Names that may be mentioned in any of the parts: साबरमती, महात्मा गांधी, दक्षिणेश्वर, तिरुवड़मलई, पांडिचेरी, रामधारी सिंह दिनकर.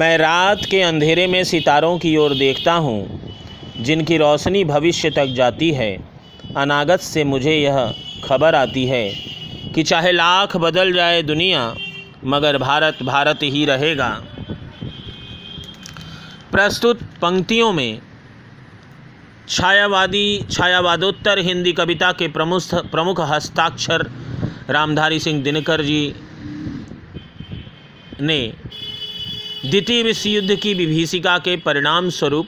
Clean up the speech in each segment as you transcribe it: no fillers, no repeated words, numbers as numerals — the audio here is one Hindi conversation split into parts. मैं रात के अंधेरे में सितारों की ओर देखता हूँ, जिनकी रोशनी भविष्य तक जाती है। अनागत से मुझे यह खबर आती है कि चाहे लाख बदल जाए दुनिया, मगर भारत भारत ही रहेगा। प्रस्तुत पंक्तियों में छायावादोत्तर हिंदी कविता के प्रमुख हस्ताक्षर रामधारी सिंह दिनकर जी ने द्वितीय विश्व युद्ध की विभीषिका के परिणाम स्वरूप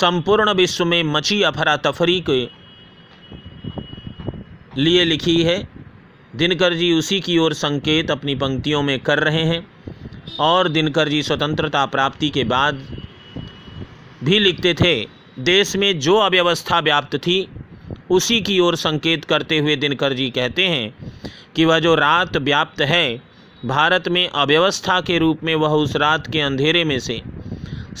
संपूर्ण विश्व में मची अफरा तफरी के लिए लिखी है। दिनकर जी उसी की ओर संकेत अपनी पंक्तियों में कर रहे हैं और दिनकर जी स्वतंत्रता प्राप्ति के बाद भी लिखते थे। देश में जो अव्यवस्था व्याप्त थी उसी की ओर संकेत करते हुए दिनकर जी कहते हैं कि वह जो रात व्याप्त है भारत में अव्यवस्था के रूप में, वह उस रात के अंधेरे में से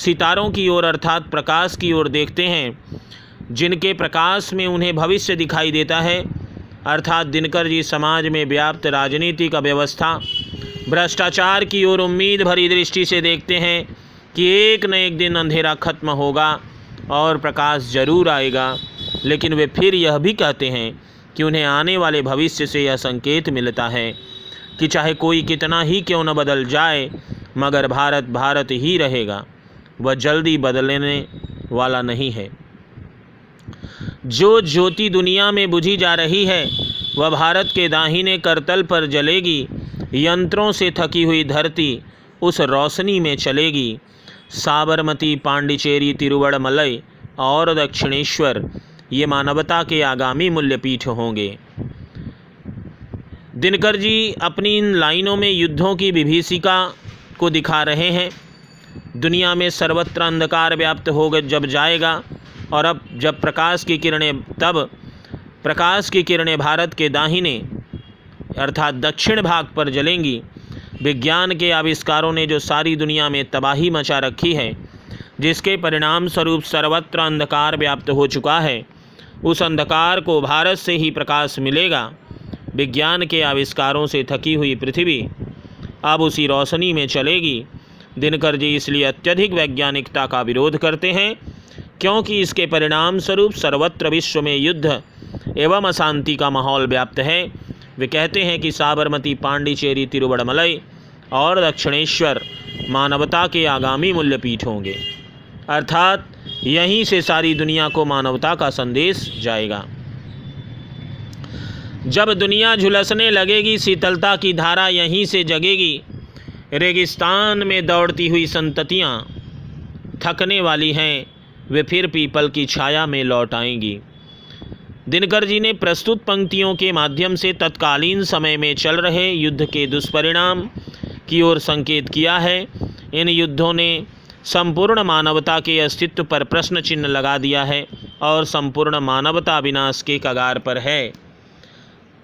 सितारों की ओर अर्थात प्रकाश की ओर देखते हैं, जिनके प्रकाश में उन्हें भविष्य दिखाई देता है। अर्थात दिनकर जी समाज में व्याप्त राजनीतिक अव्यवस्था, भ्रष्टाचार की ओर उम्मीद भरी दृष्टि से देखते हैं कि एक न एक दिन अंधेरा खत्म होगा और प्रकाश जरूर आएगा। लेकिन वे फिर यह भी कहते हैं कि उन्हें आने वाले भविष्य से यह संकेत मिलता है कि चाहे कोई कितना ही क्यों न बदल जाए, मगर भारत भारत ही रहेगा, वह जल्दी बदलने वाला नहीं है। जो ज्योति दुनिया में बुझी जा रही है वह भारत के दाहिने करतल पर जलेगी। यंत्रों से थकी हुई धरती उस रोशनी में चलेगी। साबरमती, पांडिचेरी, तिरुवड़मलई और दक्षिणेश्वर ये मानवता के आगामी मूल्यपीठ होंगे। दिनकर जी अपनी इन लाइनों में युद्धों की विभीषिका को दिखा रहे हैं। दुनिया में सर्वत्र अंधकार व्याप्त हो जब जाएगा और अब जब प्रकाश की किरणें भारत के दाहिने अर्थात दक्षिण भाग पर जलेंगी। विज्ञान के आविष्कारों ने जो सारी दुनिया में तबाही मचा रखी है, जिसके परिणाम स्वरूप सर्वत्र अंधकार व्याप्त हो चुका है, उस अंधकार को भारत से ही प्रकाश मिलेगा। विज्ञान के आविष्कारों से थकी हुई पृथ्वी अब उसी रोशनी में चलेगी। दिनकर जी इसलिए अत्यधिक वैज्ञानिकता का विरोध करते हैं, क्योंकि इसके परिणाम स्वरूप सर्वत्र विश्व में युद्ध एवं अशांति का माहौल व्याप्त है। वे कहते हैं कि साबरमती, पांडिचेरी, तिरुवड़मलई और दक्षिणेश्वर मानवता के आगामी मूल्यपीठ होंगे। अर्थात यहीं से सारी दुनिया को मानवता का संदेश जाएगा। जब दुनिया झुलसने लगेगी, शीतलता की धारा यहीं से जगेगी। रेगिस्तान में दौड़ती हुई संततियाँ थकने वाली हैं, वे फिर पीपल की छाया में लौट आएंगी। दिनकर जी ने प्रस्तुत पंक्तियों के माध्यम से तत्कालीन समय में चल रहे युद्ध के दुष्परिणाम की ओर संकेत किया है। इन युद्धों ने संपूर्ण मानवता के अस्तित्व पर प्रश्न चिन्ह लगा दिया है और संपूर्ण मानवता विनाश के कगार पर है।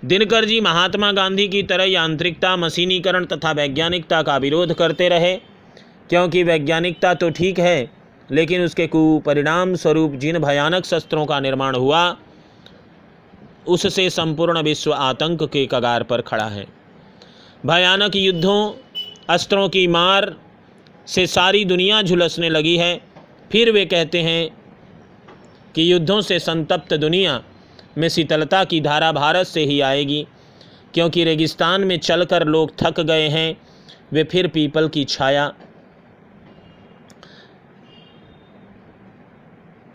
दिनकर जी महात्मा गांधी की तरह यांत्रिकता, मशीनीकरण तथा वैज्ञानिकता का विरोध करते रहे, क्योंकि वैज्ञानिकता तो ठीक है, लेकिन उसके कुपरिणाम स्वरूप जिन भयानक शस्त्रों का निर्माण हुआ उससे संपूर्ण विश्व आतंक के कगार पर खड़ा है। भयानक युद्धों, अस्त्रों की मार से सारी दुनिया झुलसने लगी है। फिर वे कहते हैं कि युद्धों से संतप्त दुनिया में शीतलता की धारा भारत से ही आएगी, क्योंकि रेगिस्तान में चलकर लोग थक गए हैं। वे फिर पीपल की छाया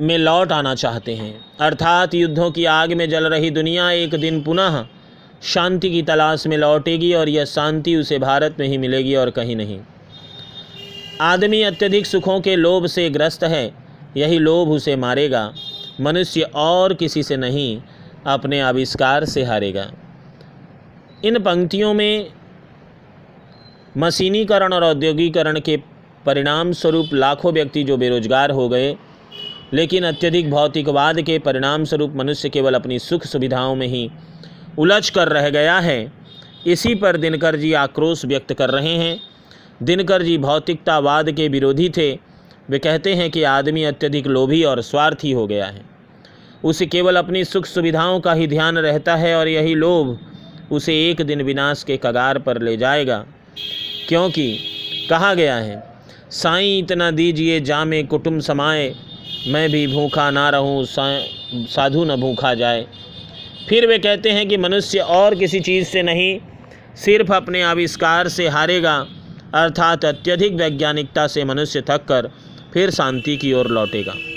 में लौट आना चाहते हैं। अर्थात युद्धों की आग में जल रही दुनिया एक दिन पुनः शांति की तलाश में लौटेगी और यह शांति उसे भारत में ही मिलेगी और कहीं नहीं। आदमी अत्यधिक सुखों के लोभ से ग्रस्त है, यही लोभ उसे मारेगा। मनुष्य और किसी से नहीं, अपने आविष्कार से हारेगा। इन पंक्तियों में मशीनीकरण और औद्योगिकरण के परिणाम स्वरूप लाखों व्यक्ति जो बेरोजगार हो गए, लेकिन अत्यधिक भौतिकवाद के परिणाम स्वरूप मनुष्य केवल अपनी सुख सुविधाओं में ही उलझ कर रह गया है। इसी पर दिनकर जी आक्रोश व्यक्त कर रहे हैं। दिनकर जी भौतिकतावाद के विरोधी थे। वे कहते हैं कि आदमी अत्यधिक लोभी और स्वार्थी हो गया है, उसे केवल अपनी सुख सुविधाओं का ही ध्यान रहता है और यही लोभ उसे एक दिन विनाश के कगार पर ले जाएगा। क्योंकि कहा गया है साईं इतना दीजिए जामे कुटुम्ब समाए, मैं भी भूखा ना रहूं साधु न भूखा जाए। फिर वे कहते हैं कि मनुष्य और किसी चीज़ से नहीं, सिर्फ अपने आविष्कार से हारेगा, अर्थात अत्यधिक वैज्ञानिकता से मनुष्य थक कर फिर शांति की ओर लौटेगा।